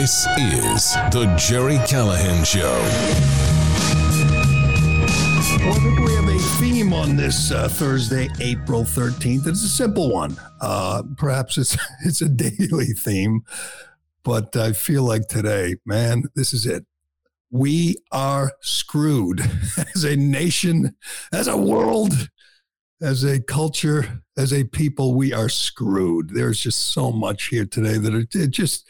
This is The Jerry Callahan Show. Well, I think we have a theme on this Thursday, April 13th. It's a simple one. Perhaps it's a daily theme, but I feel like today, man, this is it. We are screwed as a nation, as a world, as a culture, as a people. We are screwed. There's just so much here today that it just,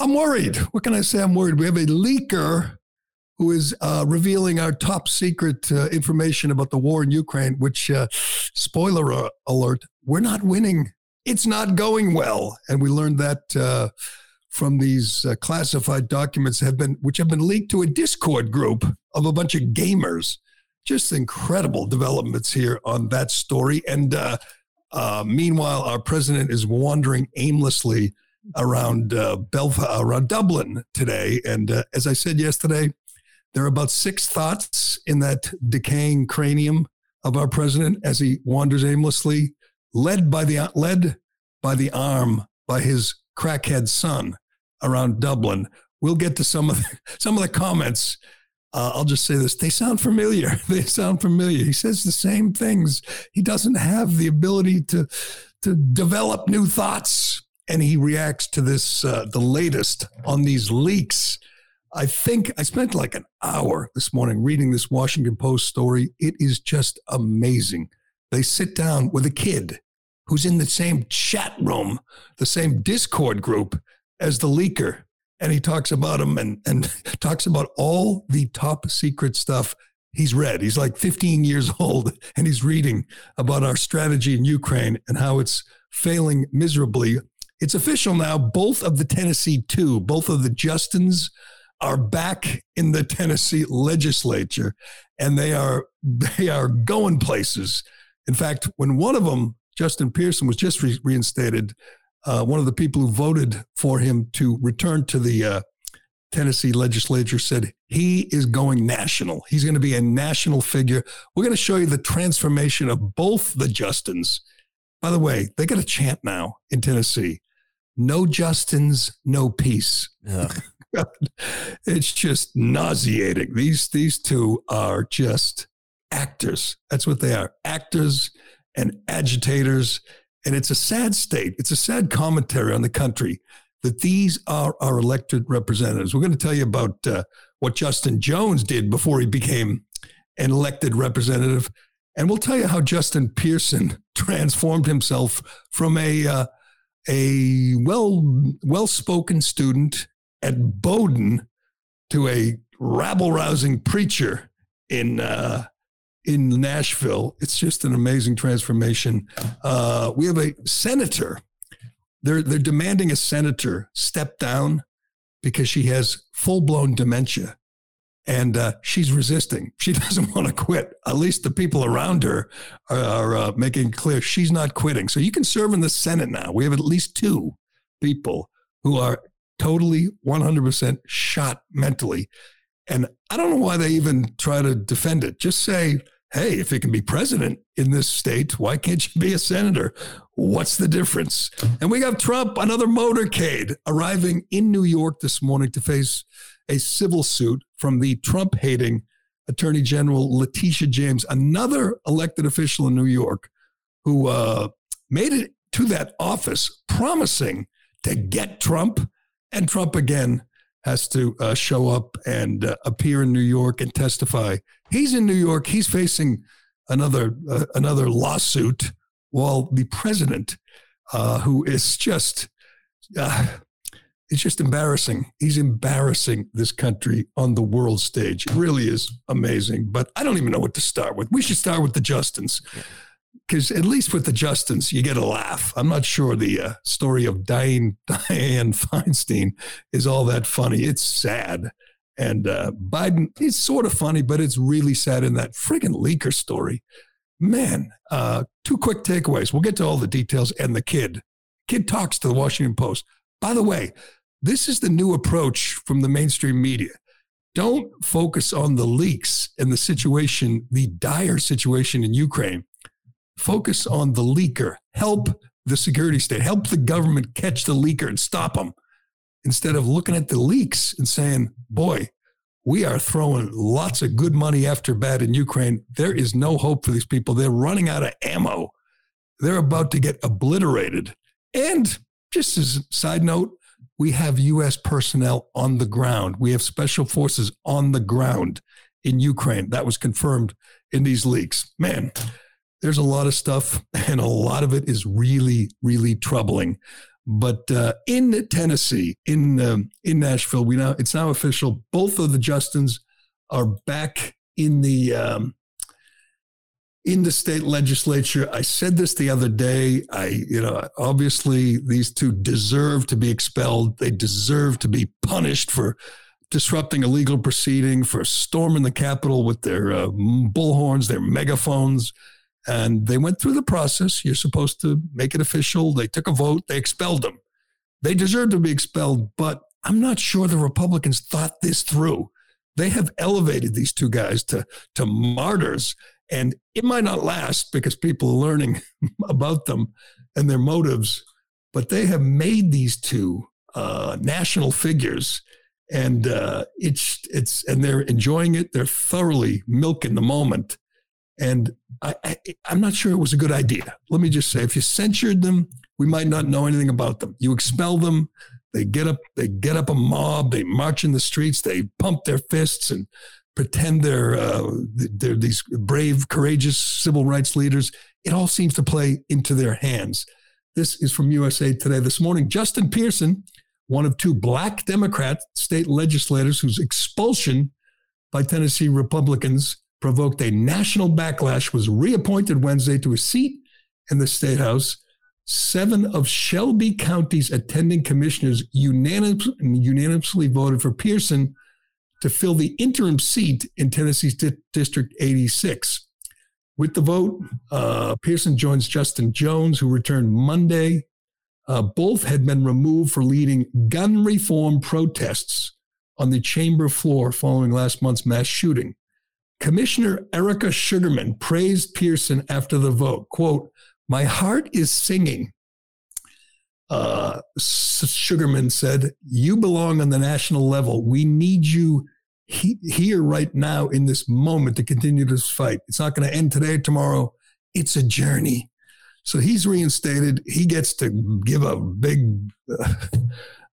I'm worried. What can I say? I'm worried. We have a leaker who is revealing our top secret information about the war in Ukraine, which, spoiler alert, we're not winning. It's not going well. And we learned that from these classified documents which have been leaked to a Discord group of a bunch of gamers. Just incredible developments here on that story. And meanwhile, our president is wandering aimlessly around Dublin today. And as I said yesterday, there are about six thoughts in that decaying cranium of our president as he wanders aimlessly, led by the arm by his crackhead son around Dublin. We'll get to some of the comments. I'll just say this. They sound familiar. He says the same things. He doesn't have the ability to develop new thoughts. And he reacts to this, the latest on these leaks. I think I spent like an hour this morning reading this Washington Post story. It is just amazing. They sit down with a kid who's in the same chat room, the same Discord group as the leaker. And he talks about him and talks about all the top secret stuff he's read. He's like 15 years old, and he's reading about our strategy in Ukraine and how it's failing miserably. It's official now. Both of the Tennessee two, both of the Justins are back in the Tennessee legislature, and they are going places. In fact, when one of them, Justin Pearson, was just reinstated, one of the people who voted for him to return to the Tennessee legislature said he is going national. He's going to be a national figure. We're going to show you the transformation of both the Justins. By the way, they got a chant now in Tennessee. No Justins, no peace. Yeah. It's just nauseating. These two are just actors. That's what they are. Actors and agitators. And it's a sad state. It's a sad commentary on the country that these are our elected representatives. We're going to tell you about what Justin Jones did before he became an elected representative. And we'll tell you how Justin Pearson transformed himself from a well-spoken student at Bowdoin to a rabble-rousing preacher in Nashville. It's just an amazing transformation. We have a senator. They're demanding a senator step down because she has full-blown dementia. And she's resisting. She doesn't want to quit. At least the people around her are making clear she's not quitting. So you can serve in the Senate now. We have at least two people who are totally 100% shot mentally. And I don't know why they even try to defend it. Just say, hey, if it can be president in this state, why can't you be a senator? What's the difference? And we got Trump, another motorcade, arriving in New York this morning to face a civil suit from the Trump-hating Attorney General Letitia James, another elected official in New York who made it to that office promising to get Trump. And Trump, again, has to show up and appear in New York and testify. He's in New York. He's facing another lawsuit, while the president, who is just... it's just embarrassing. He's embarrassing this country on the world stage. It really is amazing. But I don't even know what to start with. We should start with the Justins, because at least with the Justins, you get a laugh. I'm not sure the story of Dianne Feinstein is all that funny. It's sad. And Biden, it's sort of funny, but it's really sad in that friggin' leaker story. Man, two quick takeaways. We'll get to all the details. And the kid talks to the Washington Post. By the way, this is the new approach from the mainstream media. Don't focus on the leaks and the situation, the dire situation in Ukraine. Focus on the leaker. Help the security state. Help the government catch the leaker and stop him. instead of looking at the leaks and saying, boy, we are throwing lots of good money after bad in Ukraine. There is no hope for these people. They're running out of ammo. They're about to get obliterated. And just as a side note, we have U.S. personnel on the ground. We have special forces on the ground in Ukraine. That was confirmed in these leaks. Man, there's a lot of stuff, and a lot of it is really, really troubling. But in Tennessee, in Nashville, it's now official. Both of the Justins are back in the state legislature. I said this the other day. Obviously these two deserve to be expelled. They deserve to be punished for disrupting a legal proceeding, for storming the Capitol with their bullhorns, their megaphones. And they went through the process. You're supposed to make it official. They took a vote. They expelled them. They deserve to be expelled, but I'm not sure the Republicans thought this through. They have elevated these two guys to martyrs, and it might not last because people are learning about them and their motives, but they have made these two national figures, and and they're enjoying it. They're thoroughly milking the moment. And I'm not sure it was a good idea. Let me just say, if you censured them, we might not know anything about them. You expel them, they get up a mob, they march in the streets, they pump their fists and pretend they're these brave, courageous civil rights leaders. It all seems to play into their hands. This is from USA Today this morning. Justin Pearson, one of two black Democrat state legislators whose expulsion by Tennessee Republicans provoked a national backlash, was reappointed Wednesday to a seat in the State House. 7 of Shelby County's attending commissioners unanimously voted for Pearson to fill the interim seat in Tennessee's District 86. With the vote, Pearson joins Justin Jones, who returned Monday. Both had been removed for leading gun reform protests on the chamber floor following last month's mass shooting. Commissioner Erica Sugarman praised Pearson after the vote. Quote, "My heart is singing," Sugarman said. "You belong on the national level. We need you here right now in this moment to continue this fight. It's not going to end today or tomorrow. It's a journey." So he's reinstated. He gets to give a big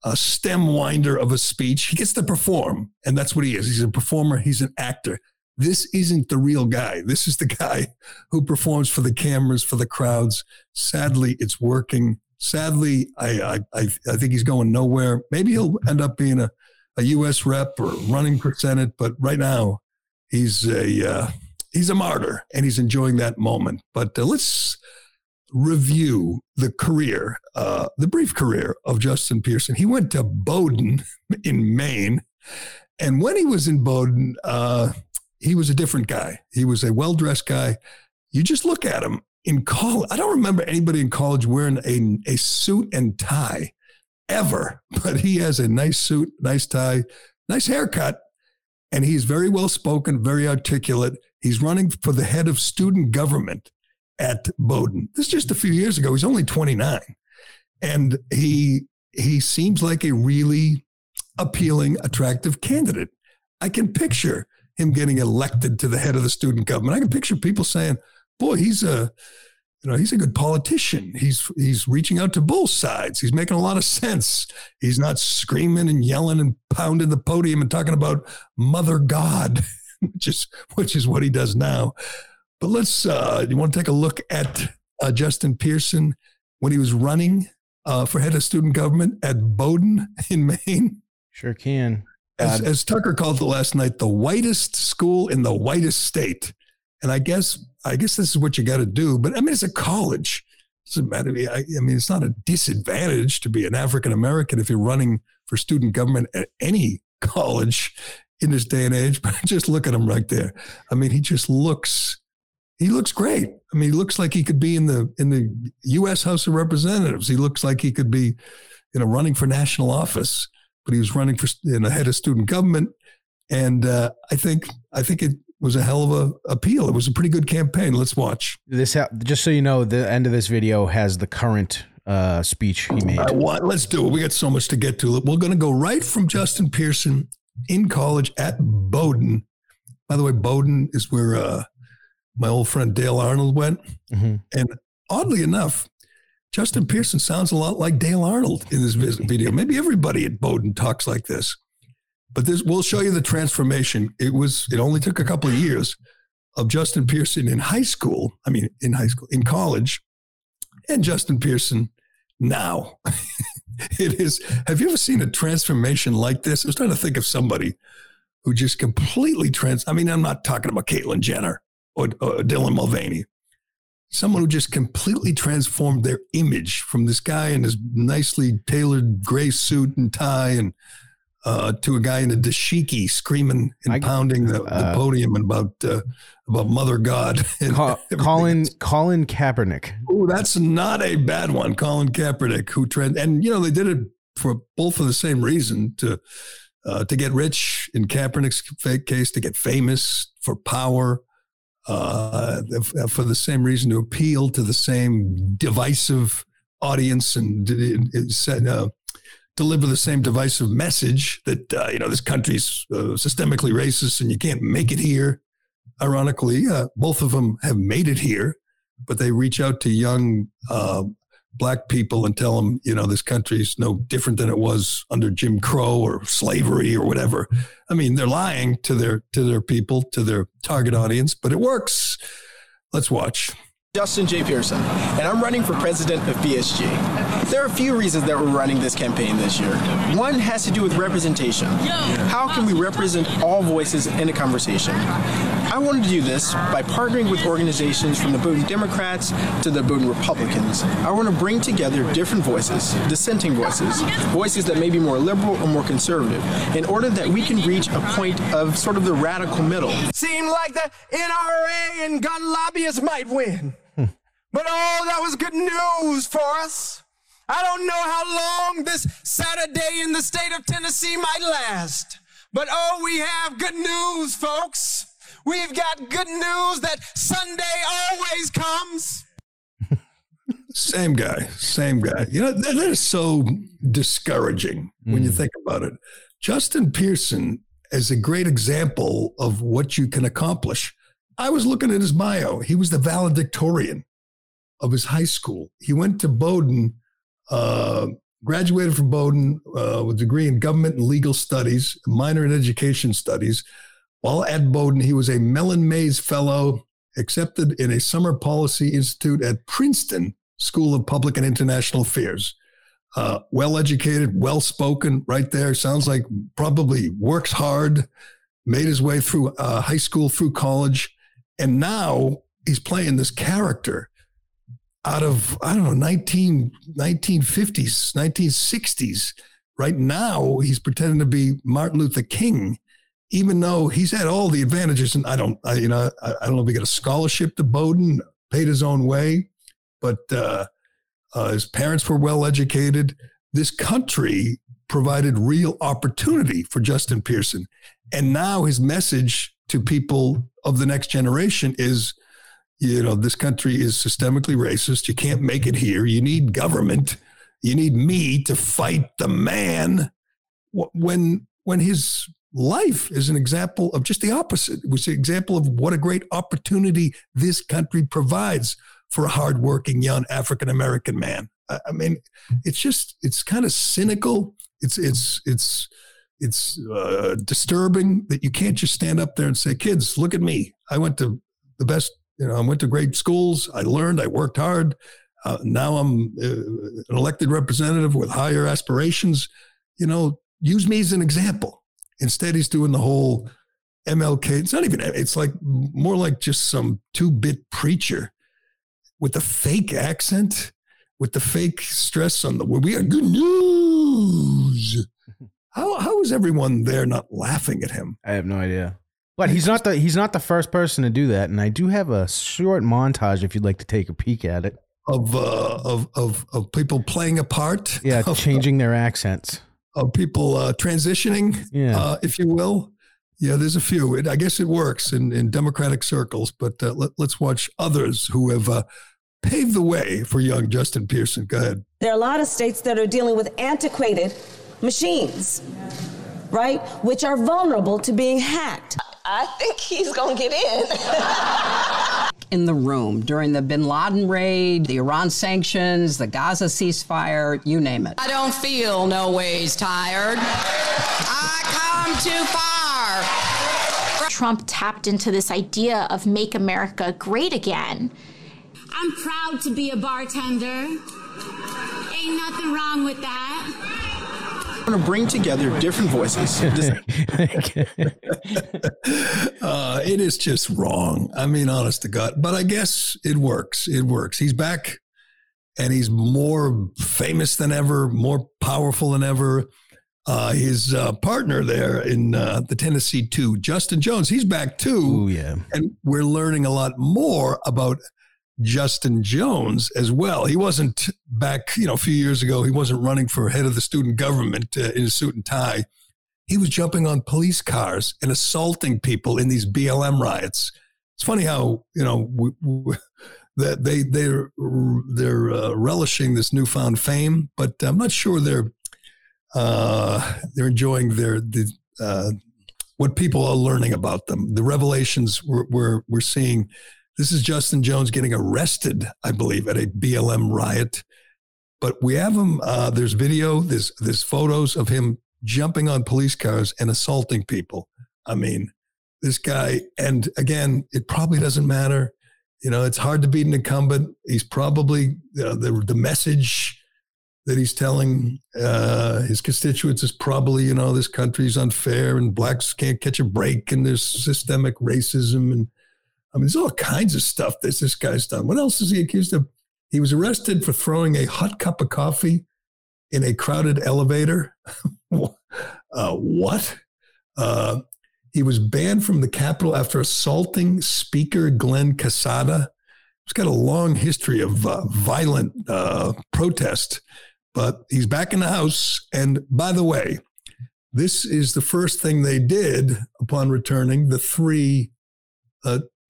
a stem winder of a speech. He gets to perform, and that's what he is. He's a performer. He's an actor. This isn't the real guy. This is the guy who performs for the cameras, for the crowds. Sadly, it's working. Sadly, I think he's going nowhere. Maybe he'll end up being a U.S. rep or running for Senate, but right now he's a martyr, and he's enjoying that moment. But let's review the career, the brief career of Justin Pearson. He went to Bowdoin in Maine, and when he was in Bowdoin, he was a different guy. He was a well-dressed guy. You just look at him in college. I don't remember anybody in college wearing a suit and tie ever, but he has a nice suit, nice tie, nice haircut, and he's very well-spoken, very articulate. He's running for the head of student government at Bowdoin. This is just a few years ago. He's only 29, and he seems like a really appealing, attractive candidate. I can picture him getting elected to the head of the student government. I can picture people saying, "Boy, he's a good politician. He's reaching out to both sides. He's making a lot of sense. He's not screaming and yelling and pounding the podium and talking about Mother God," which is what he does now. But let's you want to take a look at Justin Pearson when he was running for head of student government at Bowdoin in Maine. Sure can. As Tucker called it last night, the whitest school in the whitest state. And I guess this is what you got to do. But I mean, it's a college. It doesn't matter. I mean, it's not a disadvantage to be an African-American if you're running for student government at any college in this day and age. But just look at him right there. I mean, he looks great. I mean, he looks like he could be in the U.S. House of Representatives. He looks like he could be, running for national office. But he was running for head of student government, and I think it was a hell of a appeal. It was a pretty good campaign. Let's watch this. Just so you know, the end of this video has the current speech he made. Let's do it. We got so much to get to. We're going to go right from Justin Pearson in college at Bowdoin. By the way, Bowdoin is where my old friend Dale Arnold went. Mm-hmm. And oddly enough, Justin Pearson sounds a lot like Dale Arnold in this video. Maybe everybody at Bowdoin talks like this. But this, we'll show you the transformation. It only took a couple of years of Justin Pearson in college, and Justin Pearson now. It is. Have you ever seen a transformation like this? I was trying to think of somebody who just completely I'm not talking about Caitlyn Jenner or Dylan Mulvaney. Someone who just completely transformed their image from this guy in his nicely tailored gray suit and tie and to a guy in a dashiki screaming and pounding the podium about Mother God. And Colin Kaepernick. Oh, that's not a bad one. Colin Kaepernick, and they did it for the same reason, to get rich. In Kaepernick's case, to get famous, for power, for the same reason, to appeal to the same divisive audience and said, deliver the same divisive message that, this country's systemically racist and you can't make it here. Ironically, both of them have made it here, but they reach out to young black people and tell them, this country's no different than it was under Jim Crow or slavery or whatever. I mean, they're lying to their people, to their target audience, but it works. Let's watch. Justin J. Pearson, and I'm running for president of BSG. There are a few reasons that we're running this campaign this year. One has to do with representation. How can we represent all voices in a conversation? I wanted to do this by partnering with organizations from the Bowdoin Democrats to the Bowdoin Republicans. I want to bring together different voices, dissenting voices, voices that may be more liberal or more conservative, in order that we can reach a point of sort of the radical middle. Seemed like the NRA and gun lobbyists might win. But oh, that was good news for us. I don't know how long this Saturday in the state of Tennessee might last. But oh, we have good news, folks. We've got good news that Sunday always comes. Same guy. That is so discouraging when you think about it. Justin Pearson is a great example of what you can accomplish. I was looking at his bio. He was the valedictorian of his high school. He went to Bowdoin, graduated from Bowdoin with a degree in government and legal studies, a minor in education studies. While at Bowdoin, he was a Mellon Mays Fellow, accepted in a summer policy institute at Princeton School of Public and International Affairs. Well-educated, well-spoken, right there. Sounds like probably works hard, made his way through high school, through college, and now he's playing this character out of, 1950s, 1960s. Right now, he's pretending to be Martin Luther King, even though he's had all the advantages. And I don't know if he got a scholarship to Bowdoin, paid his own way, but his parents were well-educated. This country provided real opportunity for Justin Pearson. And now his message to people of the next generation is, this country is systemically racist. You can't make it here. You need government. You need me to fight the man. When his life is an example of just the opposite. It was an example of what a great opportunity this country provides for a hardworking young African-American man. I mean, it's kind of cynical. It's disturbing that you can't just stand up there and say, kids, look at me. I went to the best. I went to great schools. I learned. I worked hard. Now I'm an elected representative with higher aspirations. Use me as an example. Instead, he's doing the whole MLK. It's not even. It's like more like just some two-bit preacher with a fake accent, with the fake stress on the word. We are good news. How is everyone there not laughing at him? I have no idea. But he's not the first person to do that, and I do have a short montage if you'd like to take a peek at it of people playing a part, changing their accents, of people transitioning, if you will. Yeah, there's a few. I guess it works in Democratic circles, but let's watch others who have pave the way for young Justin Pearson. Go ahead. There are a lot of states that are dealing with antiquated machines, right, which are vulnerable to being hacked. I think he's going to get in. In the room during the bin Laden raid, the Iran sanctions, the Gaza ceasefire, you name it. I don't feel no ways tired. I come too far. Trump tapped into this idea of make America great again. I'm proud to be a bartender. Ain't nothing wrong with that. To bring together different voices. It is just wrong. I mean, honest to God. But I guess it works. It works. He's back, and he's more famous than ever, more powerful than ever. His partner there in the Tennessee 2, Justin Jones, he's back too. Ooh, yeah. And we're learning a lot more about Justin Jones as well. He wasn't back, you know, a few years ago, he wasn't running for head of the student government in a suit and tie. He was jumping on police cars and assaulting people in these BLM riots. It's funny how, you know, that they're relishing this newfound fame, but I'm not sure they're enjoying what people are learning about them. The revelations we're seeing. This is Justin Jones getting arrested, I believe, at a BLM riot. But we have him. There's video. There's photos of him jumping on police cars and assaulting people. I mean, this guy. And again, it probably doesn't matter. You know, it's hard to beat an incumbent. He's probably the message that he's telling his constituents is probably, you know, this country's unfair and blacks can't catch a break and there's systemic racism and. I mean, there's all kinds of stuff this guy's done. What else is he accused of? He was arrested for throwing a hot cup of coffee in a crowded elevator. What? He was banned from the Capitol after assaulting Speaker Glenn Casada. He's got a long history of violent protest, but he's back in the House. And by the way, this is the first thing they did upon returning, the three...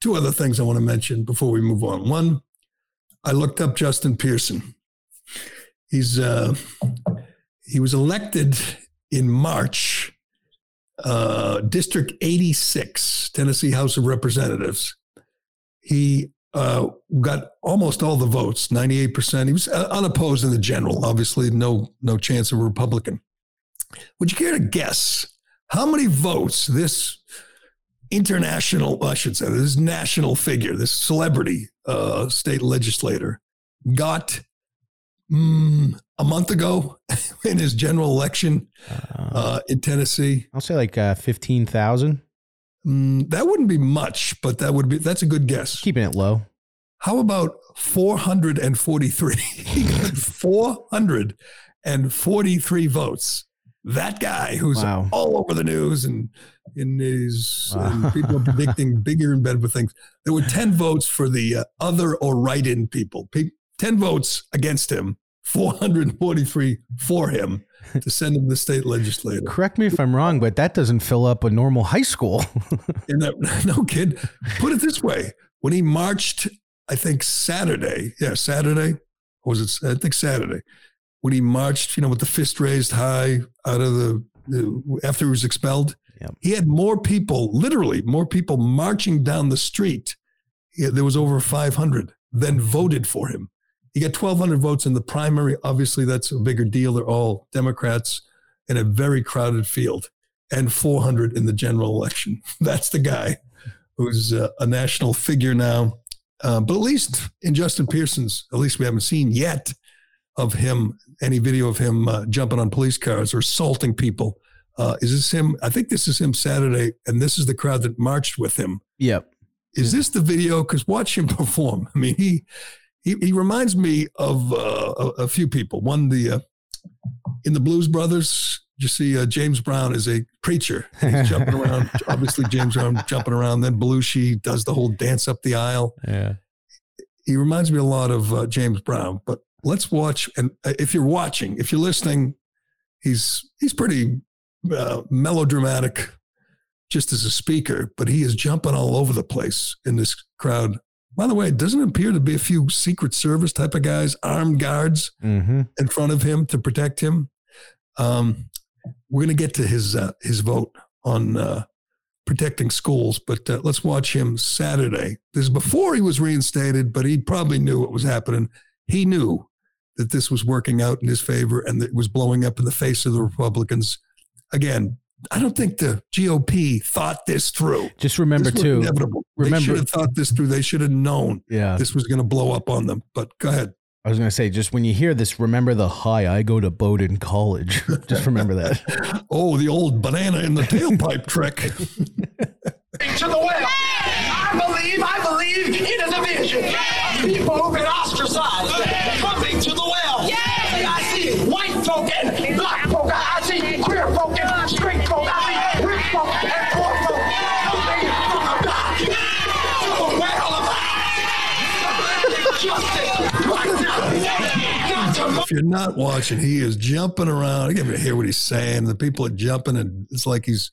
Two other things I want to mention before we move on. One, I looked up Justin Pearson. He was elected in March, District 86, Tennessee House of Representatives. He got almost all the votes, 98%. He was unopposed in the general, obviously no chance of a Republican. Would you care to guess how many votes this this national figure, this celebrity state legislator got a month ago in his general election in Tennessee? I'll say like 15,000. That wouldn't be much, but that's a good guess. Keeping it low. How about 443? He got 443 votes. That guy who's all over the news and and people are predicting bigger and better things. There were 10 votes for the other or write-in people. 10 votes against him, 443 for him to send him to the state legislature. Correct me if I'm wrong, but that doesn't fill up a normal high school. No kid. Put it this way. When he marched, I think Saturday. Yeah, Saturday. Or was it? I think Saturday. When he marched, you know, with the fist raised high out of after he was expelled, yep. He had more people marching down the street. There was over 500 then voted for him. He got 1,200 votes in the primary. Obviously, that's a bigger deal. They're all Democrats in a very crowded field, and 400 in the general election. That's the guy who's a national figure now. But at least in Justin Pearson's, at least we haven't seen yet of him, any video of him jumping on police cars or assaulting people. Is this him? I think this is him Saturday, and this is the crowd that marched with him. Yep. Is this the video? Because watch him perform. I mean, he reminds me of a few people. One, in the Blues Brothers, you see James Brown is a preacher. He's jumping around. Obviously, James Brown jumping around. Then Belushi does the whole dance up the aisle. Yeah. He reminds me a lot of James Brown, but let's watch. And if you're watching, if you're listening, he's pretty melodramatic just as a speaker, but he is jumping all over the place in this crowd By the way, it doesn't appear to be a few Secret Service type of guys, armed guards in front of him to protect him. We're going to get to his vote on protecting schools, but let's watch him Saturday. This is before he was reinstated, but he probably knew what was happening. He knew that this was working out in his favor and that it was blowing up in the face of the Republicans. Again, I don't think the GOP thought this through. Just remember, too, inevitable. They should have thought this through. They should have known this was going to blow up on them. But go ahead. I was going to say, just when you hear this, remember the I go to Bowdoin College. Just remember that. Oh, the old banana in the tailpipe trick. To the well. I believe in a division of people who've been ostracized coming to the well. And I see white folk and black folk. I see queer folk and straight folk. I see rich folk and poor folk coming from the back to the well of justice. If you're not watching, he is jumping around. I can't even hear what he's saying. The people are jumping, and it's like he's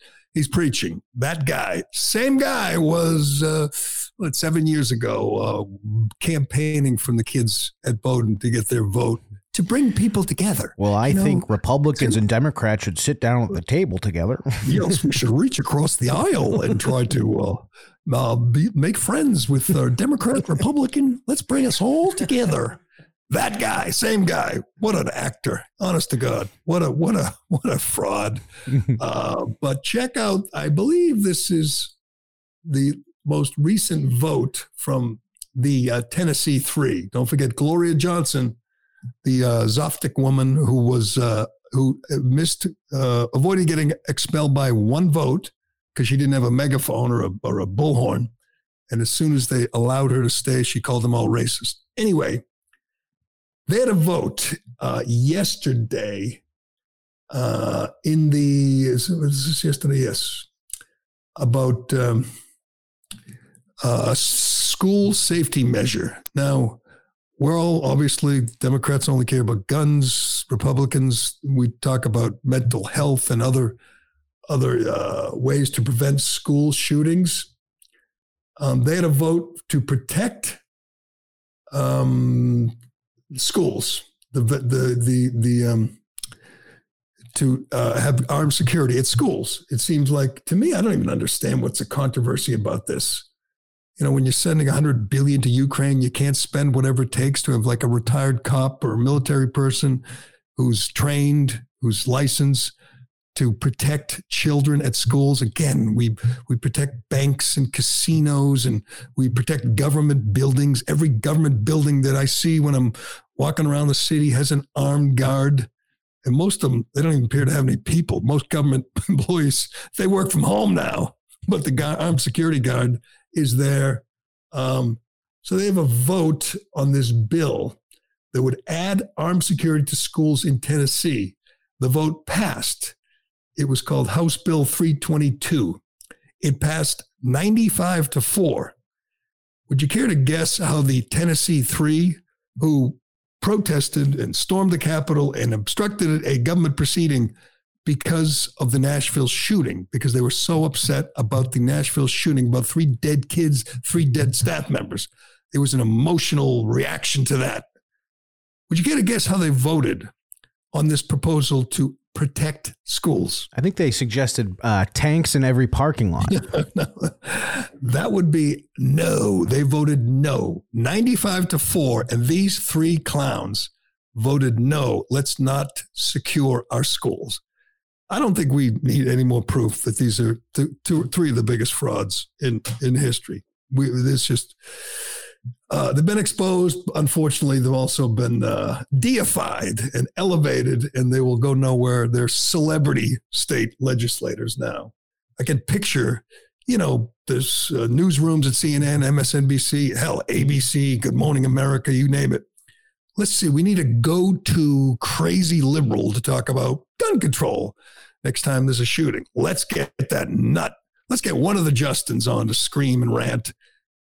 preaching. That guy, same guy, was 7 years ago campaigning from the kids at Bowdoin to get their vote to bring people together. Well, I think Republicans and Democrats should sit down at the table together. Yes, we should reach across the aisle and try to. Make friends with our Democrat, Republican. Let's bring us all together. That guy, same guy. What an actor! Honest to God, what a fraud. But check out. I believe this is the most recent vote from the Tennessee 3. Don't forget Gloria Johnson, the Zoftic woman who was who avoided getting expelled by one vote, because she didn't have a megaphone or a bullhorn. And as soon as they allowed her to stay, she called them all racist. Anyway, they had a vote yesterday about a school safety measure. Now, we're all obviously Democrats only care about guns. Republicans, we talk about mental health and other ways to prevent school shootings. They had a vote to protect schools, to have armed security at schools. It seems like, to me, I don't even understand what's a controversy about this. You know, when you're sending $100 billion to Ukraine, you can't spend whatever it takes to have like a retired cop or a military person who's trained, who's licensed, to protect children at schools. Again, we protect banks and casinos, and we protect government buildings. Every government building that I see when I'm walking around the city has an armed guard. And most of them, they don't even appear to have any people. Most government employees, they work from home now, but the armed security guard is there. So they have a vote on this bill that would add armed security to schools in Tennessee. The vote passed. It was called House Bill 322. It passed 95-4. Would you care to guess how the Tennessee 3, who protested and stormed the Capitol and obstructed a government proceeding because of the Nashville shooting, because they were so upset about the Nashville shooting, about 3 dead kids, 3 dead staff members. It was an emotional reaction to that. Would you care to guess how they voted on this proposal to protect schools? I think they suggested tanks in every parking lot. That would be no. They voted no, 95-4. And these 3 clowns voted no. Let's not secure our schools. I don't think we need any more proof that these are 2 or 3 of the biggest frauds in history. They've been exposed. Unfortunately, they've also been deified and elevated, and they will go nowhere. They're celebrity state legislators now. I can picture, there's newsrooms at CNN, MSNBC, hell, ABC, Good Morning America, you name it. Let's see, we need a go-to crazy liberal to talk about gun control next time there's a shooting. Let's get that nut. Let's get one of the Justins on to scream and rant.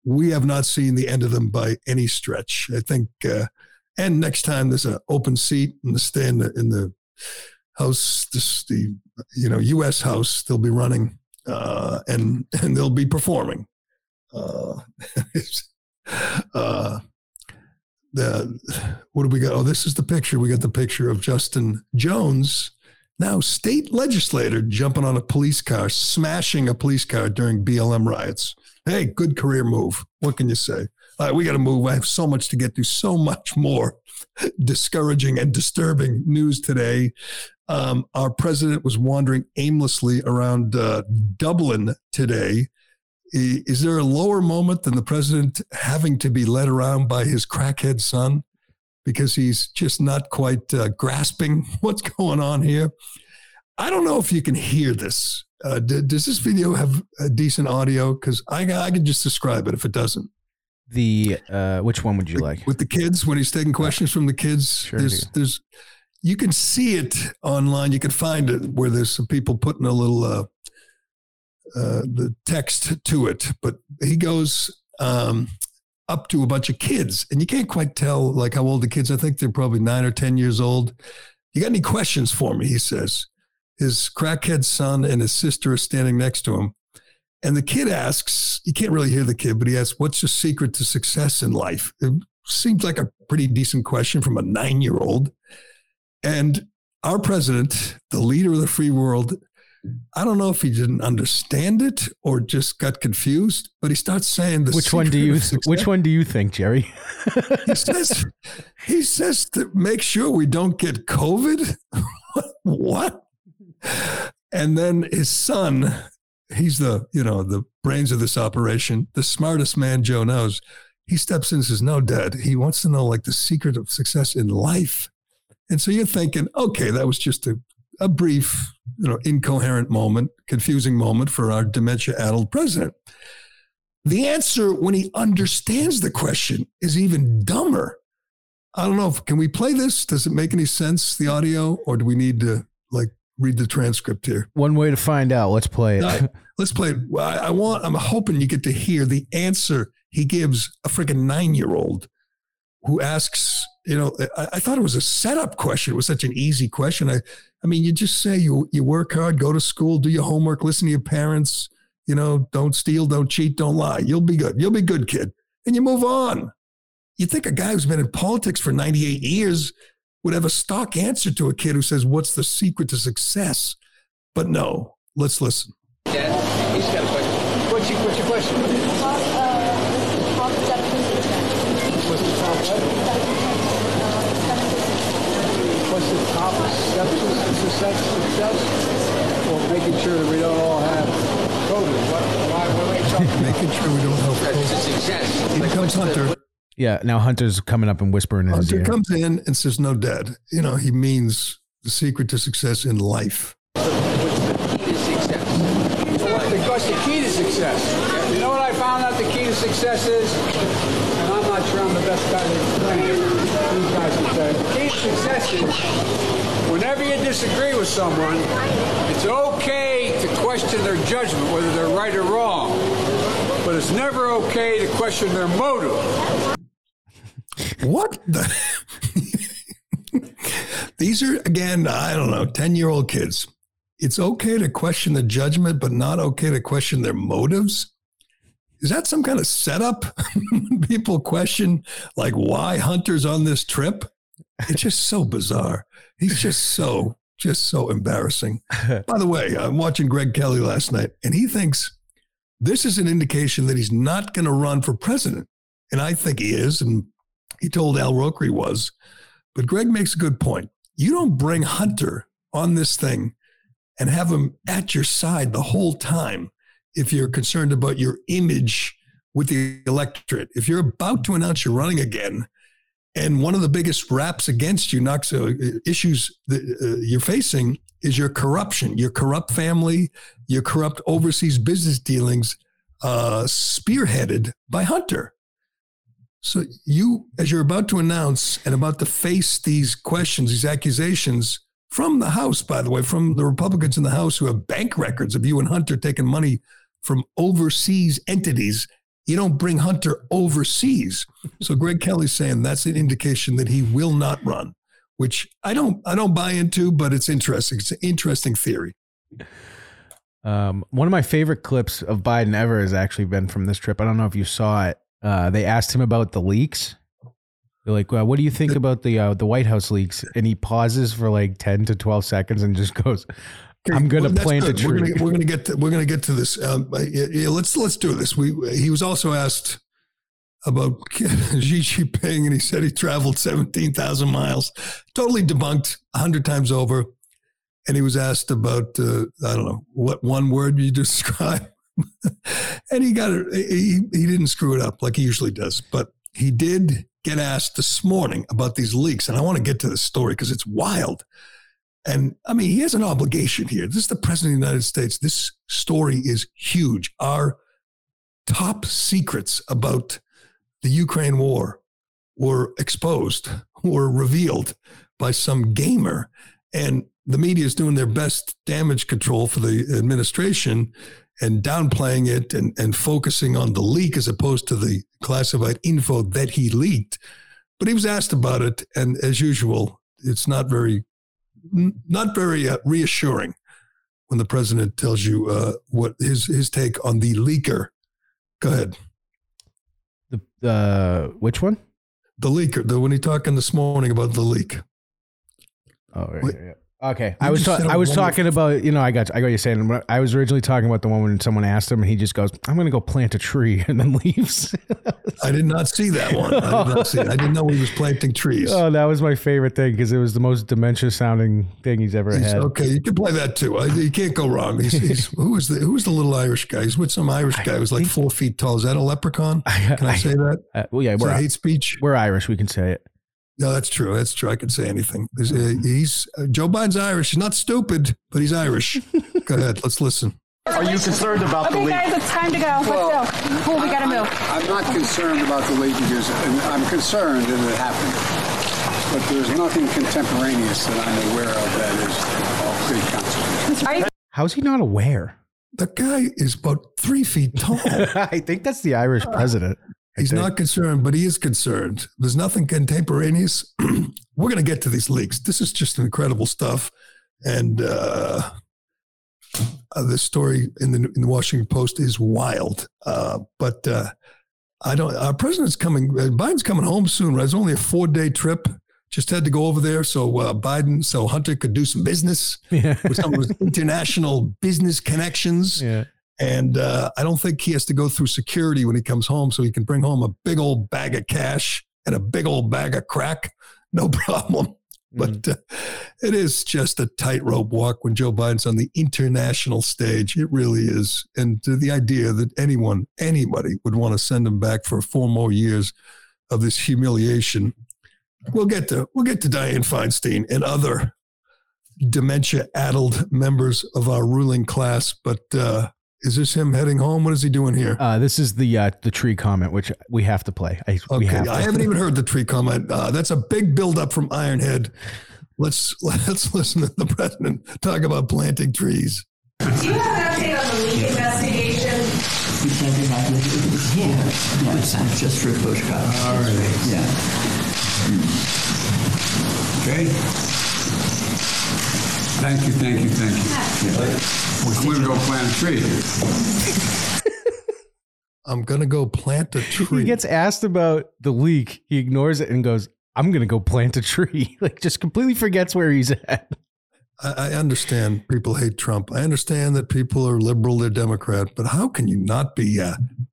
We have not seen the end of them by any stretch, I think. And next time there's an open seat in the House, the U.S. House, they'll be running and they'll be performing. What do we got? Oh, this is the picture. We got the picture of Justin Jones, now state legislator, jumping on a police car, smashing a police car during BLM riots. Hey, good career move. What can you say? All right, we got to move. I have so much to get to, so much more discouraging and disturbing news today. Our president was wandering aimlessly around Dublin today. Is there a lower moment than the president having to be led around by his crackhead son? Because he's just not quite grasping what's going on here. I don't know if you can hear this. Does this video have a decent audio? Because I can just describe it if it doesn't. Which one would you like? With the kids, when he's taking questions from the kids. Sure. There's you can see it online. You can find it where there's some people putting a little the text to it. But he goes up to a bunch of kids, and you can't quite tell like how old the kids. I think they're probably 9 or 10 years old. You got any questions for me? He says. His crackhead son and his sister are standing next to him. And the kid asks, you can't really hear the kid, but he asks, what's your secret to success in life? It seems like a pretty decent question from a 9-year-old. And our president, the leader of the free world, I don't know if he didn't understand it or just got confused, but he starts saying which one do you think, Jerry? He says to make sure we don't get COVID. What? And then his son, he's the brains of this operation, the smartest man Joe knows. He steps in and says, no, Dad, he wants to know like the secret of success in life. And so you're thinking, okay, that was just a brief, incoherent moment, confusing moment for our dementia-addled president. The answer, when he understands the question, is even dumber. I don't know. Can we play this? Does it make any sense, the audio, or do we need to read the transcript here? One way to find out. Let's play it. Let's play it. I'm hoping you get to hear the answer he gives a freaking 9-year-old who asks, I thought it was a setup question. It was such an easy question. I mean, you just say you work hard, go to school, do your homework, listen to your parents, don't steal, don't cheat, don't lie. You'll be good. You'll be good, kid. And you move on. You think a guy who's been in politics for 98 years would have a stock answer to a kid who says, what's the secret to success? But no, let's listen. Dad, he's got a question. What's your question? What's the top steps to success? Well, making sure that we don't all have COVID. Why are we talking about? Making sure we don't have COVID. Success. Here comes Hunter. Yeah, now Hunter's coming up and whispering in his ear. Hunter comes in and says, no, Dad. He means the secret to success in life. What's the key to success? Because the key to success. You know what I found out the key to success is? And I'm not sure I'm the best guy to explain it. These guys will say. The key to success is whenever you disagree with someone, it's okay to question their judgment, whether they're right or wrong. But it's never okay to question their motive. What the? These are, again, I don't know, 10-year-old kids. It's okay to question the judgment, but not okay to question their motives. Is that some kind of setup? People question, why Hunter's on this trip? It's just so bizarre. He's just so embarrassing. By the way, I'm watching Greg Kelly last night, and he thinks this is an indication that he's not going to run for president. And I think he is, and he told Al Roker he was. But Greg makes a good point. You don't bring Hunter on this thing and have him at your side the whole time if you're concerned about your image with the electorate. If you're about to announce you're running again and one of the biggest raps against you, issues that you're facing is your corruption, your corrupt family, your corrupt overseas business dealings spearheaded by Hunter. So you, as you're about to announce and about to face these questions, these accusations from the House, by the way, from the Republicans in the House who have bank records of you and Hunter taking money from overseas entities, you don't bring Hunter overseas. So Greg Kelly's saying that's an indication that he will not run, which I don't buy into, but it's interesting. It's an interesting theory. One of my favorite clips of Biden ever has actually been from this trip. I don't know if you saw it. They asked him about the leaks. They're like, well, what do you think about the White House leaks? And he pauses for like 10 to 12 seconds and just goes, I'm going to plant a tree. We're going to get to this. Let's do this. He was also asked about Xi Jinping, and he said he traveled 17,000 miles, totally debunked 100 times over. And he was asked about, I don't know, what one word you describe. And he didn't screw it up like he usually does, but he did get asked this morning about these leaks. And I want to get to this story because it's wild. And I mean, he has an obligation here. This is the president of the United States. This story is huge. Our top secrets about the Ukraine war were exposed, were revealed by some gamer. And the media is doing their best damage control for the administration and downplaying it and focusing on the leak as opposed to the classified info that he leaked. But he was asked about it. And as usual, it's not very reassuring when the president tells you what his take on the leaker. Go ahead. Which one? The leaker. When he talking this morning about the leak. Oh, right. Yeah. Okay, I was talking about, you know, I got you saying, I was originally talking about the one when someone asked him and he just goes, I'm going to go plant a tree, and then leaves. I did not see that one. I didn't know he was planting trees. Oh, that was my favorite thing because it was the most dementia sounding thing he's ever had. Okay, you can play that too. You can't go wrong. Who was the little Irish guy? He's with some Irish guy who's like 4 feet tall. Is that a leprechaun? Can I say that? Well, yeah, hate speech. We're Irish. We can say it. No, that's true. I can say anything. Joe Biden's Irish. He's not stupid, but he's Irish. Go ahead. Let's listen. Are you concerned about the leak? Okay, guys, it's time to go. Let's go. Cool, we got to move. I'm not concerned about the leak because I'm concerned that it happened. But there's nothing contemporaneous that I'm aware of that is of good consequence. How is he not aware? The guy is about 3 feet tall. I think that's the Irish president. He's not concerned, but he is concerned. There's nothing contemporaneous. We're going to get to these leaks. This is just incredible stuff. And this story in the Washington Post is wild. But I don't. Our president's coming. Biden's coming home soon, right? It's only a 4-day trip. Just had to go over there so Hunter could do some business with some of his international business connections. Yeah. And I don't think he has to go through security when he comes home, so he can bring home a big old bag of cash and a big old bag of crack. No problem. But it is just a tightrope walk when Joe Biden's on the international stage. It really is. And the idea that anybody would want to send him back for 4 more years of this humiliation. We'll get to Dianne Feinstein and other dementia-addled members of our ruling class, but... Is this him heading home? What is he doing here? This is the tree comment, which we have to play. I haven't even heard the tree comment. That's a big buildup from Ironhead. Let's listen to the president talk about planting trees. Do you have an update on the leak investigation? We can't do that. It was here. Yeah, it's just for a postcard. All right. Yeah. Great. Thank you. We're going to go plant a tree. I'm going to go plant a tree. He gets asked about the leak. He ignores it and goes, I'm going to go plant a tree. Like, just completely forgets where he's at. I understand people hate Trump. I understand that people are liberal, they're Democrat. But how can you not be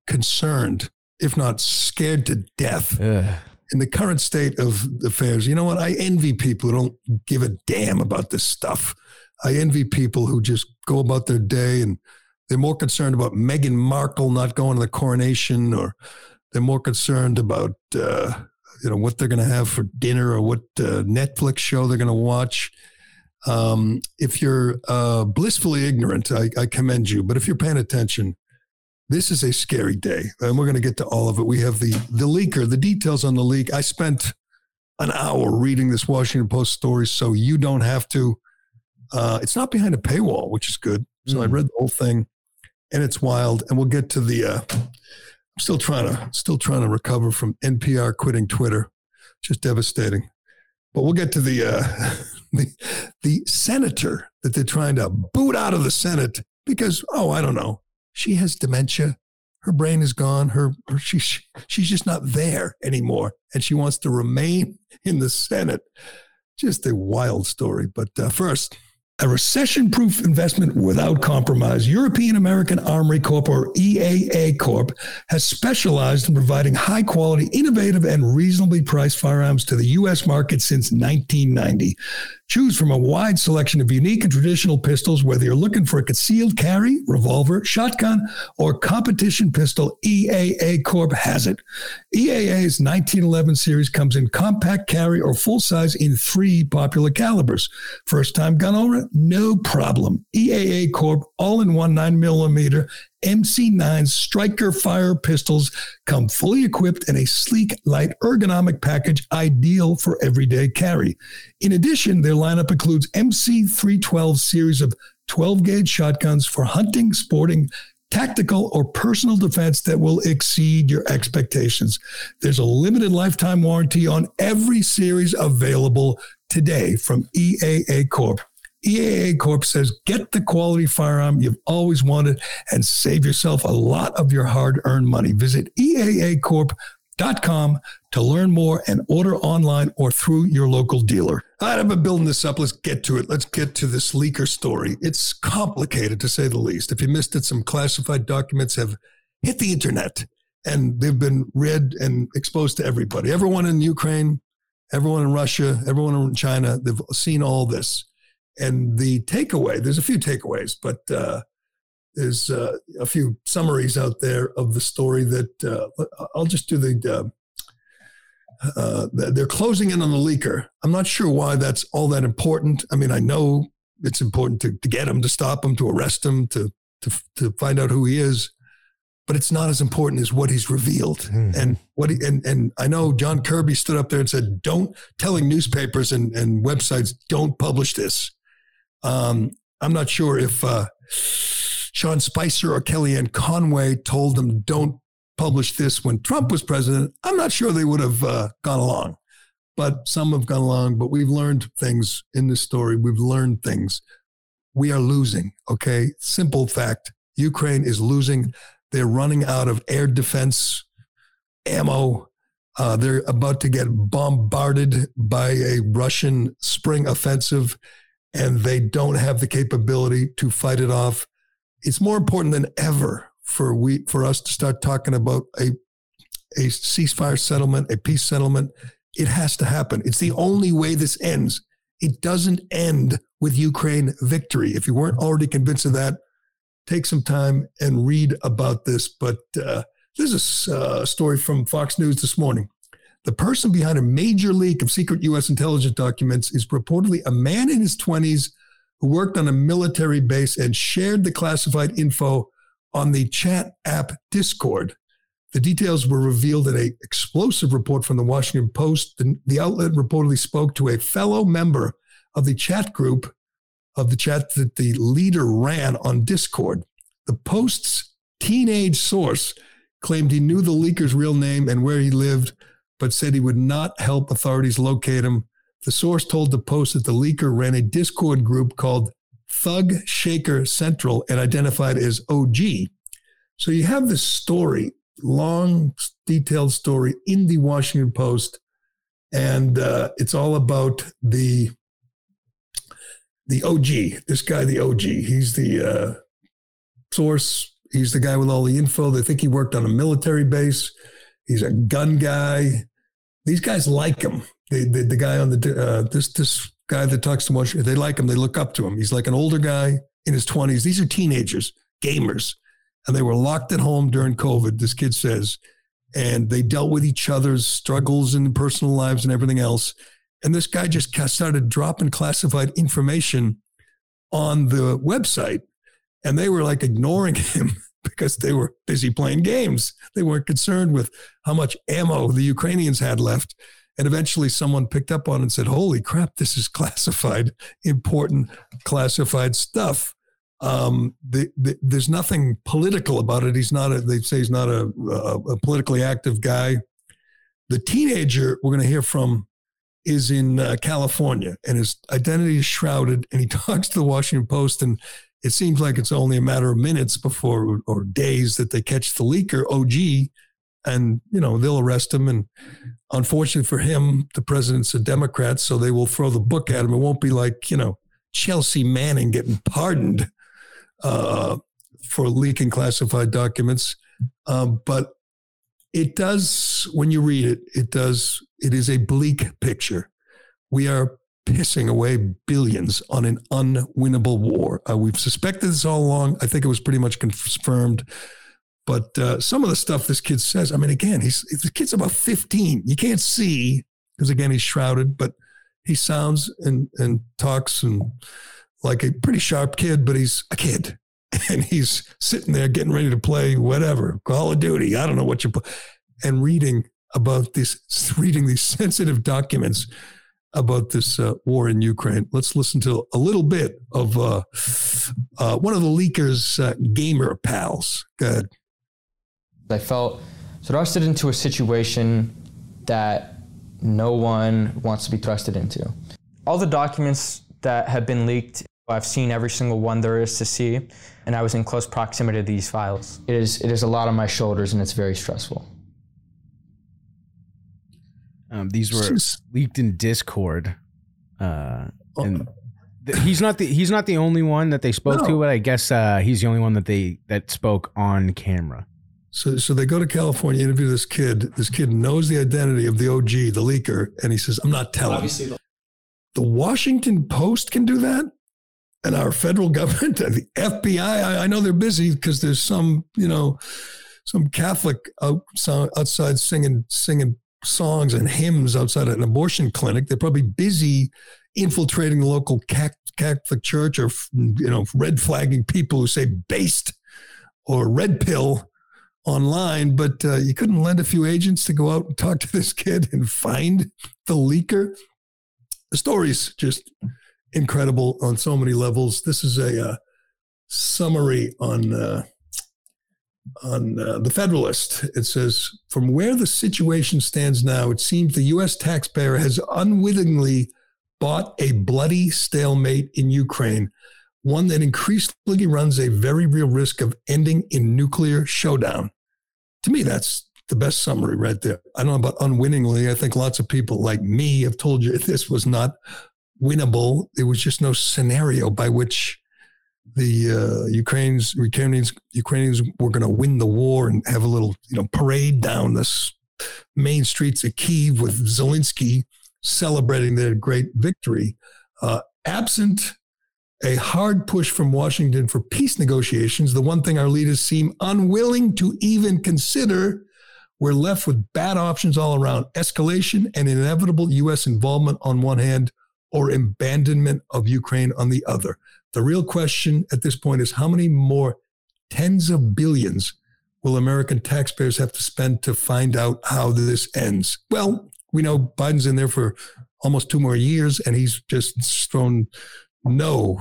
concerned, if not scared to death? Ugh. In the current state of affairs, you know what? I envy people who don't give a damn about this stuff. I envy people who just go about their day and they're more concerned about Meghan Markle not going to the coronation, or they're more concerned about, what they're going to have for dinner or what Netflix show they're going to watch. If you're blissfully ignorant, I commend you. But if you're paying attention, this is a scary day, and we're going to get to all of it. We have the leaker, the details on the leak. I spent an hour reading this Washington Post story, so you don't have to. It's not behind a paywall, which is good. So I read the whole thing, and it's wild. And we'll get to the. I'm still trying to recover from NPR quitting Twitter, just devastating. But we'll get to the senator that they're trying to boot out of the Senate because I don't know. She has dementia her brain is gone. She's just not there anymore, and she wants to remain in the Senate. Just a wild story. But first, a recession-proof investment without compromise. European American Armory Corp, or EAA Corp, has specialized in providing high-quality, innovative, and reasonably priced firearms to the U.S. market since 1990. Choose from a wide selection of unique and traditional pistols, whether you're looking for a concealed carry, revolver, shotgun, or competition pistol. EAA Corp has it. EAA's 1911 series comes in compact carry or full size in three popular calibers. First-time gun owner? No problem. EAA Corp all-in-one 9mm MC9 Striker Fire pistols come fully equipped in a sleek, light, ergonomic package ideal for everyday carry. In addition, their lineup includes MC312 series of 12-gauge shotguns for hunting, sporting, tactical, or personal defense that will exceed your expectations. There's a limited lifetime warranty on every series available today from EAA Corp. EAA Corp says, get the quality firearm you've always wanted and save yourself a lot of your hard-earned money. Visit EAAcorp.com to learn more and order online or through your local dealer. All right, I've been building this up. Let's get to it. Let's get to this leaker story. It's complicated, to say the least. If you missed it, some classified documents have hit the internet, and they've been read and exposed to everybody. Everyone in Ukraine, everyone in Russia, everyone in China, they've seen all this. And the takeaway, there's a few takeaways, but there's a few summaries out there of the story that I'll just do the, they're closing in on the leaker. I'm not sure why that's all that important. I mean, I know it's important to get him, to stop him, to arrest him, to find out who he is, but it's not as important as what he's revealed. And what he, and I know John Kirby stood up there and said, don't, telling newspapers and websites, don't publish this. I'm not sure if Sean Spicer or Kellyanne Conway told them don't publish this when Trump was president. I'm not sure they would have gone along, but some have gone along. But we've learned things in this story. We've learned things. We are losing, okay? Simple fact. Ukraine is losing. They're running out of air defense ammo. They're about to get bombarded by a Russian spring offensive, and they don't have the capability to fight it off. It's more important than ever for us to start talking about a ceasefire settlement, a peace settlement. It has to happen. It's the only way this ends. It doesn't end with Ukraine victory. If you weren't already convinced of that, take some time and read about this. But this is a story from Fox News this morning. The person behind a major leak of secret U.S. intelligence documents is reportedly a man in his 20s who worked on a military base and shared the classified info on the chat app Discord. The details were revealed in an explosive report from the Washington Post. The outlet reportedly spoke to a fellow member of the chat group, of the chat that the leader ran on Discord. The Post's teenage source claimed he knew the leaker's real name and where he lived, but said he would not help authorities locate him. The source told the Post that the leaker ran a Discord group called Thug Shaker Central and identified as OG. So you have this story, long, detailed story in the Washington Post, and it's all about the OG, this guy, the OG. He's the source. He's the guy with all the info. They think he worked on a military base. He's a gun guy. These guys like him. The guy on the this guy that talks to much, they like him. They look up to him. He's like an older guy in his 20s. These are teenagers, gamers, and they were locked at home during COVID, this kid says, and they dealt with each other's struggles in personal lives and everything else. And this guy just started dropping classified information on the website. And they were like ignoring him because they were busy playing games. They weren't concerned with how much ammo the Ukrainians had left. And eventually someone picked up on it and said, holy crap, this is classified, important classified stuff. There's nothing political about it. He's not they say he's not a politically active guy. The teenager we're going to hear from is in California, and his identity is shrouded, and he talks to the Washington Post, and it seems like it's only a matter of minutes before or days that they catch the leaker, OG, and, you know, they'll arrest him. And unfortunately for him, the president's a Democrat, so they will throw the book at him. It won't be like, you know, Chelsea Manning getting pardoned for leaking classified documents. But it does, when you read it, it is a bleak picture. We are pissing away billions on an unwinnable war. We've suspected this all along. I think it was pretty much confirmed. But some of the stuff this kid says, I mean, again, the kid's about 15. You can't see because, again, he's shrouded, but he sounds and talks and like a pretty sharp kid, but he's a kid. And he's sitting there getting ready to play whatever, Call of Duty. I don't know what you play. And reading these sensitive documents about this war in Ukraine. Let's listen to a little bit of one of the leaker's gamer pals. Go ahead. I felt thrusted into a situation that no one wants to be thrusted into. All the documents that have been leaked, I've seen every single one there is to see, and I was in close proximity to these files. It is a lot on my shoulders, and it's very stressful. These were leaked in Discord, and he's not the only one that they spoke to, but I guess he's the only one that spoke on camera. So they go to California, interview this kid. This kid knows the identity of the OG, the leaker, and he says, "I'm not telling." Obviously, the Washington Post can do that, and our federal government, the FBI. I know they're busy because there's some Catholic outside singing songs and hymns outside an abortion clinic. They're probably busy infiltrating the local Catholic church or, you know, red flagging people who say based or red pill online. But you couldn't lend a few agents to go out and talk to this kid and find the leaker? The story's just incredible on so many levels. This is a summary on The Federalist. It says, from where the situation stands now, it seems the U.S. taxpayer has unwittingly bought a bloody stalemate in Ukraine, one that increasingly runs a very real risk of ending in nuclear showdown. To me, that's the best summary right there. I don't know about unwittingly. I think lots of people like me have told you this was not winnable. There was just no scenario by which the Ukrainians were going to win the war and have a little, you know, parade down the main streets of Kyiv with Zelensky celebrating their great victory. Absent a hard push from Washington for peace negotiations, the one thing our leaders seem unwilling to even consider, we're left with bad options all around: escalation and inevitable U.S. involvement on one hand, or abandonment of Ukraine on the other. The real question at this point is, how many more tens of billions will American taxpayers have to spend to find out how this ends? Well, we know Biden's in there for almost 2 more years, and he's just thrown no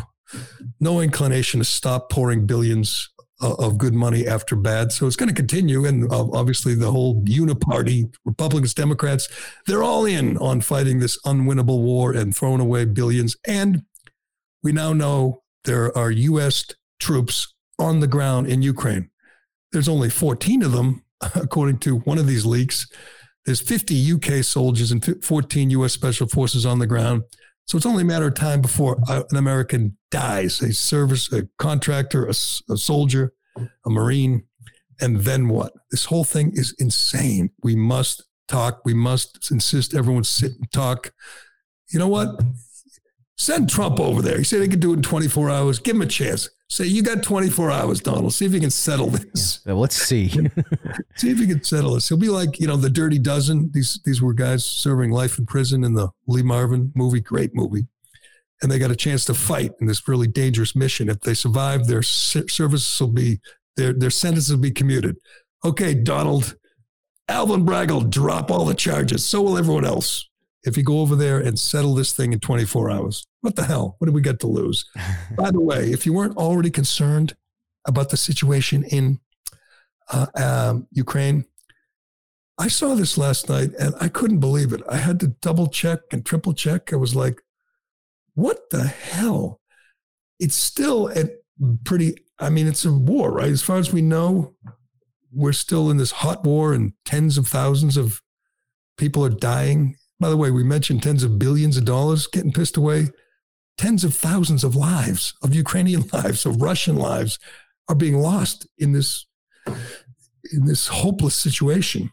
inclination to stop pouring billions of good money after bad. So it's going to continue. And obviously the whole uniparty, Republicans, Democrats, they're all in on fighting this unwinnable war and throwing away billions. And we now know there are U.S. troops on the ground in Ukraine. There's only 14 of them, according to one of these leaks. There's 50 U.K. soldiers and 14 U.S. special forces on the ground. So it's only a matter of time before an American dies, a service, a contractor, a soldier, a Marine, and then what? This whole thing is insane. We must talk. We must insist everyone sit and talk. You know what? Send Trump over there. He said he could do it in 24 hours. Give him a chance. Say, you got 24 hours, Donald. See if you can settle this. Yeah, let's see. See if you can settle this. He'll be like, you know, the Dirty Dozen. These were guys serving life in prison in the Lee Marvin movie. Great movie. And they got a chance to fight in this really dangerous mission. If they survive, their service will be, their sentence will be commuted. Okay, Donald, Alvin Bragg will drop all the charges. So will everyone else. If you go over there and settle this thing in 24 hours, what the hell? What do we got to lose? By the way, if you weren't already concerned about the situation in Ukraine, I saw this last night and I couldn't believe it. I had to double check and triple check. I was like, what the hell? It's still at pretty, I mean, it's a war, right? As far as we know, we're still in this hot war and tens of thousands of people are dying. By the way, we mentioned tens of billions of dollars getting pissed away. Tens of thousands of lives, of Ukrainian lives, of Russian lives are being lost in this hopeless situation.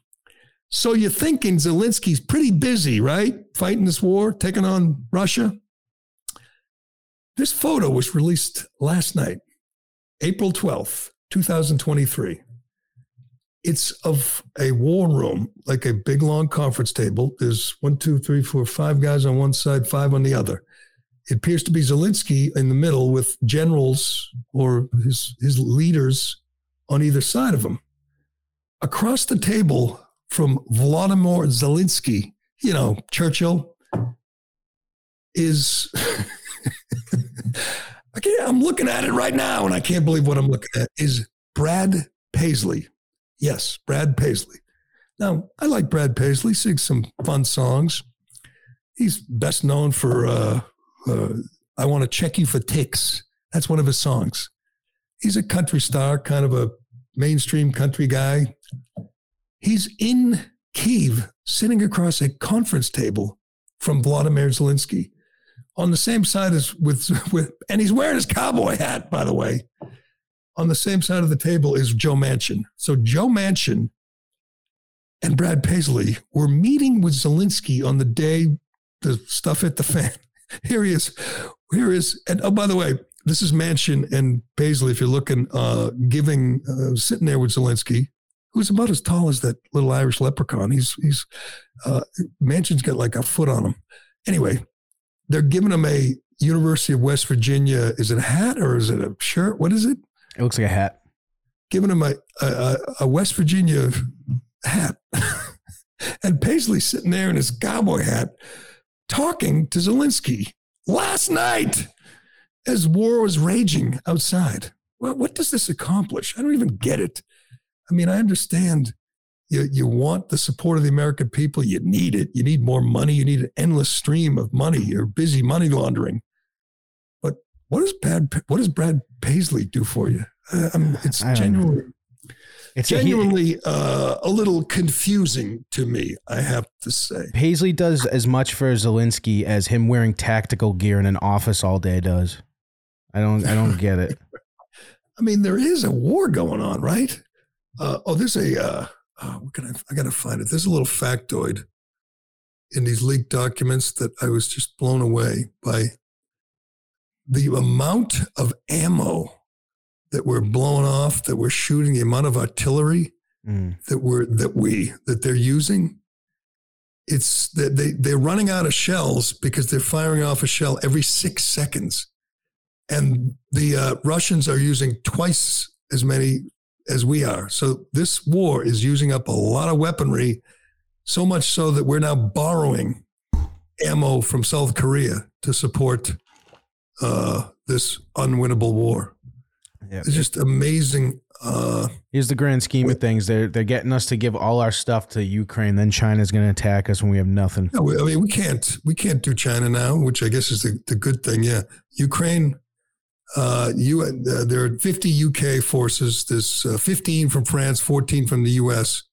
So you're thinking Zelensky's pretty busy, right? Fighting this war, taking on Russia. This photo was released last night, April 12th, 2023. It's of a war room, like a big, long conference table. There's one, two, three, four, five guys on one side, five on the other. It appears to be Zelensky in the middle with generals or his leaders on either side of him. Across the table from Vladimir Zelensky, you know, Churchill, is... I'm looking at it right now, and I can't believe what I'm looking at, is Brad Paisley. Yes, Brad Paisley. Now, I like Brad Paisley, sings some fun songs. He's best known for... I Want to Check You for Ticks. That's one of his songs. He's a country star, kind of a mainstream country guy. He's in Kyiv, sitting across a conference table from Vladimir Zelensky on the same side as with and he's wearing his cowboy hat, by the way. On the same side of the table is Joe Manchin. So Joe Manchin and Brad Paisley were meeting with Zelensky on the day the stuff hit the fan. Here he is. Here is. And oh, by the way, this is Manchin and Paisley, if you're looking, sitting there with Zelensky, who's about as tall as that little Irish leprechaun. He's Manchin's got like a foot on him. Anyway, they're giving him a University of West Virginia. Is it a hat or is it a shirt? What is it? It looks like a hat. Giving him a West Virginia hat. And Paisley's sitting there in his cowboy hat, talking to Zelensky last night as war was raging outside. Well, what does this accomplish? I don't even get it. I mean, I understand you want the support of the American people. You need it. You need more money. You need an endless stream of money. You're busy money laundering. But what does Brad Paisley do for you? It's genuinely a little confusing to me, I have to say. Paisley does as much for Zelensky as him wearing tactical gear in an office all day does. I don't get it. I mean, there is a war going on, right? I gotta find it. There's a little factoid in these leaked documents that I was just blown away by the amount of ammo that we're blowing off, that we're shooting, the amount of artillery that they're using. It's that they're running out of shells because they're firing off a shell every 6 seconds. And the Russians are using twice as many as we are. So this war is using up a lot of weaponry, so much so that we're now borrowing ammo from South Korea to support this unwinnable war. Yep. It's just amazing. Here's the grand scheme of things. They're getting us to give all our stuff to Ukraine. Then China's going to attack us when we have nothing. No, we can't do China now, which I guess is the good thing. Yeah. Ukraine, there are 50 UK forces. There's 15 from France, 14 from the U.S.,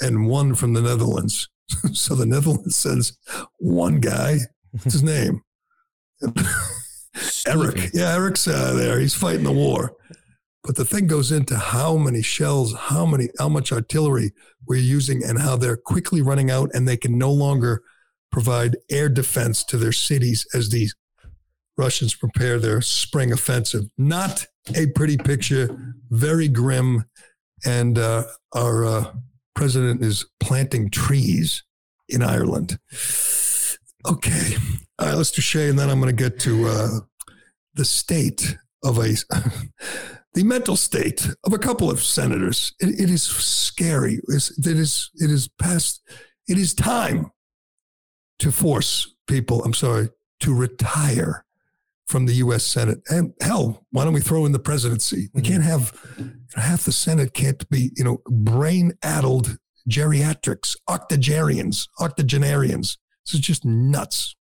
and one from the Netherlands. So the Netherlands sends one guy. What's his name? Eric. Yeah, Eric's there. He's fighting the war. But the thing goes into how many shells, how much artillery we're using and how they're quickly running out and they can no longer provide air defense to their cities as the Russians prepare their spring offensive. Not a pretty picture, very grim. And our president is planting trees in Ireland. Okay. All right, let's do Shay, and then I'm going to get to the state of the mental state of a couple of senators. It is scary. It is time to force people, to retire from the U.S. Senate. And hell, why don't we throw in the presidency? We can't have half the Senate can't be, brain-addled geriatrics, octogenarians. This is just nuts.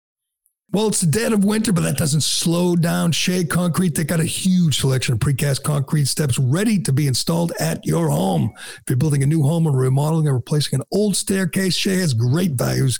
Well, it's the dead of winter, but that doesn't slow down Shea Concrete. They got a huge selection of precast concrete steps ready to be installed at your home. If you're building a new home or remodeling or replacing an old staircase, Shea has great values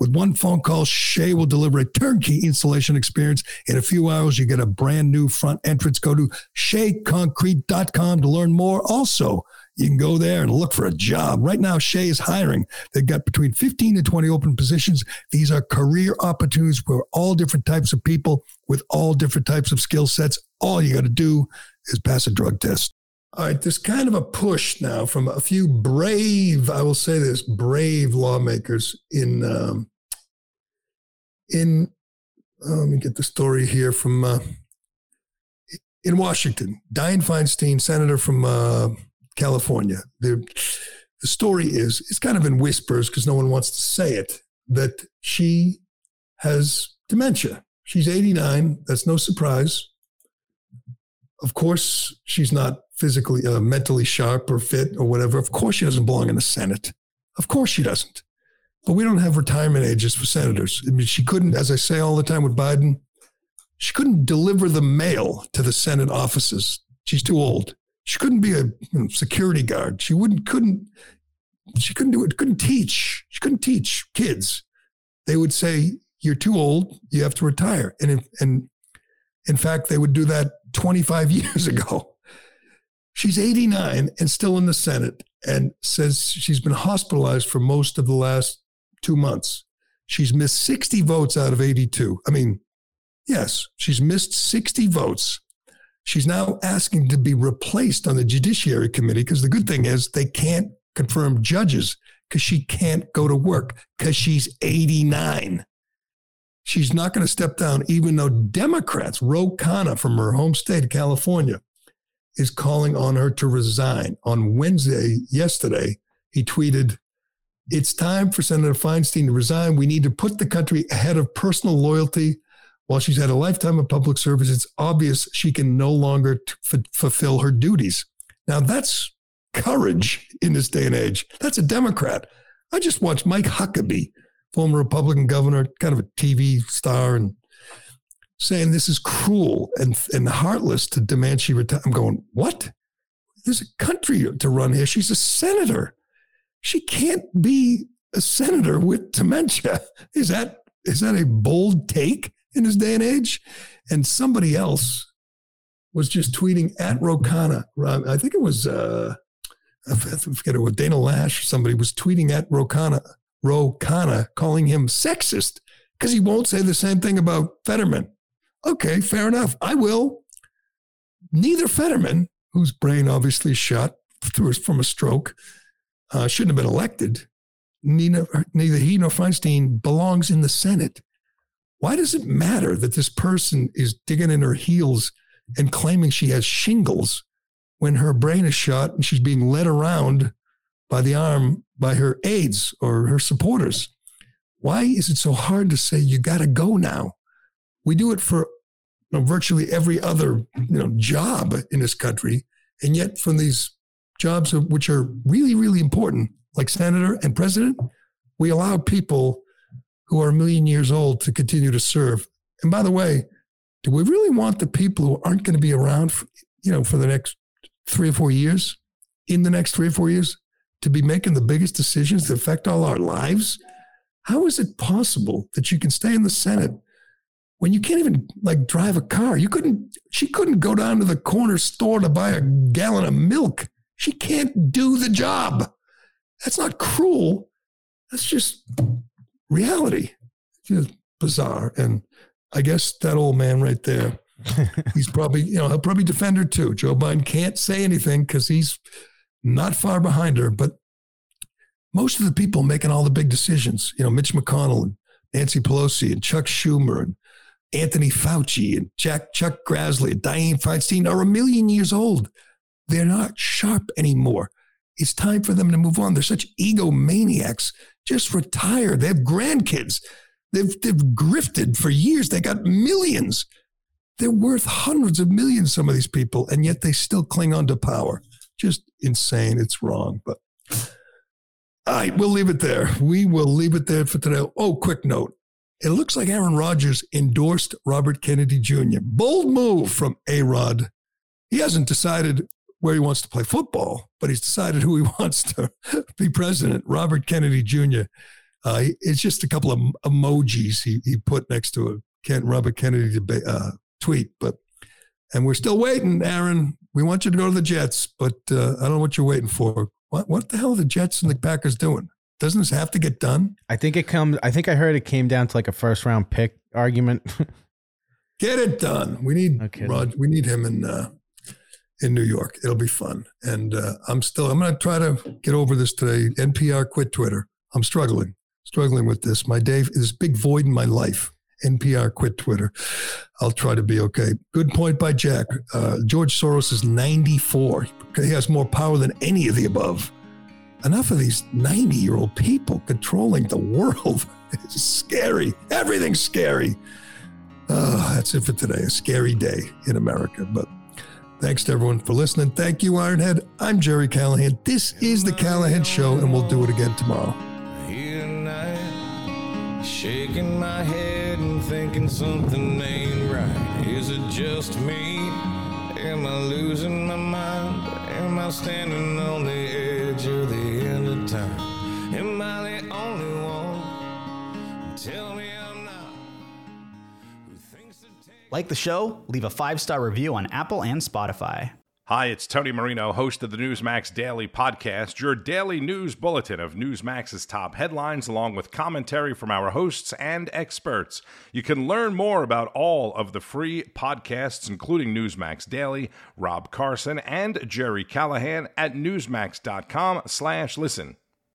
With one phone call, Shea will deliver a turnkey installation experience. In a few hours, you get a brand new front entrance. Go to SheaConcrete.com to learn more. Also, you can go there and look for a job. Right now, Shea is hiring. They've got between 15 and 20 open positions. These are career opportunities for all different types of people with all different types of skill sets. All you got to do is pass a drug test. All right, there's kind of a push now from a few brave, I will say this, brave lawmakers let me get the story here in Washington. Dianne Feinstein, senator from California. The story is, it's kind of in whispers because no one wants to say it, that she has dementia. She's 89, that's no surprise. Of course, she's not physically, mentally sharp or fit or whatever. Of course she doesn't belong in the Senate. Of course she doesn't. But we don't have retirement ages for senators. I mean, she couldn't, as I say all the time with Biden, she couldn't deliver the mail to the Senate offices. She's too old. She couldn't be a security guard. She couldn't do it. Couldn't teach. She couldn't teach kids. They would say, you're too old. You have to retire. And in fact, they would do that 25 years ago. She's 89 and still in the Senate, and says she's been hospitalized for most of the last 2 months. She's missed 60 votes out of 82. I mean, yes, she's missed 60 votes. She's now asking to be replaced on the Judiciary Committee, because the good thing is they can't confirm judges because she can't go to work because she's 89. She's not going to step down, even though Democrats, Ro Khanna from her home state of California, is calling on her to resign. On Wednesday, yesterday, he tweeted, "It's time for Senator Feinstein to resign. We need to put the country ahead of personal loyalty. While she's had a lifetime of public service, it's obvious she can no longer fulfill her duties." Now, that's courage in this day and age. That's a Democrat. I just watched Mike Huckabee, former Republican governor, kind of a TV star, and saying this is cruel and heartless to demand she retire. I'm going, what? There's a country to run here. She's a senator. She can't be a senator with dementia. Is that a bold take in this day and age? And somebody else was just tweeting at Ro Khanna. I think it was, I forget it was Dana Lash. Somebody was tweeting at Ro Khanna, calling him sexist because he won't say the same thing about Fetterman. Okay, fair enough. I will. Neither Fetterman, whose brain obviously shot from a stroke, shouldn't have been elected. Neither he nor Feinstein belongs in the Senate. Why does it matter that this person is digging in her heels and claiming she has shingles when her brain is shot and she's being led around by the arm by her aides or her supporters? Why is it so hard to say you got to go now? We do it for virtually every other job in this country. And yet from these jobs which are really, really important, like senator and president, we allow people who are a million years old to continue to serve. And by the way, do we really want the people who aren't going to be around for the next 3 or 4 years, in the next 3 or 4 years, to be making the biggest decisions that affect all our lives? How is it possible that you can stay in the Senate when you can't even drive a car? She couldn't go down to the corner store to buy a gallon of milk. She can't do the job. That's not cruel. That's just reality. It's just bizarre. And I guess that old man right there, he's probably, he'll probably defend her too. Joe Biden can't say anything because he's not far behind her, but most of the people making all the big decisions, Mitch McConnell and Nancy Pelosi and Chuck Schumer and Anthony Fauci and Chuck Grassley, and Dianne Feinstein, are a million years old. They're not sharp anymore. It's time for them to move on. They're such egomaniacs. Just retire. They have grandkids. They've grifted for years. They got millions. They're worth hundreds of millions, some of these people, and yet they still cling on to power. Just insane. It's wrong. But all right, we'll leave it there. We will leave it there for today. Oh, quick note. It looks like Aaron Rodgers endorsed Robert Kennedy Jr. Bold move from A-Rod. He hasn't decided where he wants to play football, but he's decided who he wants to be president, Robert Kennedy Jr. It's just a couple of emojis he put next to a Robert Kennedy tweet. And we're still waiting, Aaron. We want you to go to the Jets, but I don't know what you're waiting for. What the hell are the Jets and the Packers doing? Doesn't this have to get done? I think I heard it came down to like a first-round pick argument. Get it done. We need Rod. We need him in New York. It'll be fun. And I'm going to try to get over this today. NPR quit Twitter. I'm struggling with this. My day, this big void in my life. NPR quit Twitter. I'll try to be okay. Good point by Jack. George Soros is 94. He has more power than any of the above. Enough of these 90-year-old people controlling the world. It's scary. Everything's scary. That's it for today. A scary day in America, but thanks to everyone for listening. Thank you, Ironhead. I'm Jerry Callahan. This is The Callahan Show, and we'll do it again tomorrow. Here tonight, shaking my head and thinking something ain't right. Is it just me? Am I losing my mind? Am I standing on the edge of the end of time? Am I the only one? Tell me I'm not. Like the show? Leave a 5-star review on Apple and Spotify. Hi, it's Tony Marino, host of the Newsmax Daily Podcast, your daily news bulletin of Newsmax's top headlines, along with commentary from our hosts and experts. You can learn more about all of the free podcasts, including Newsmax Daily, Rob Carson, and Jerry Callahan at newsmax.com/listen.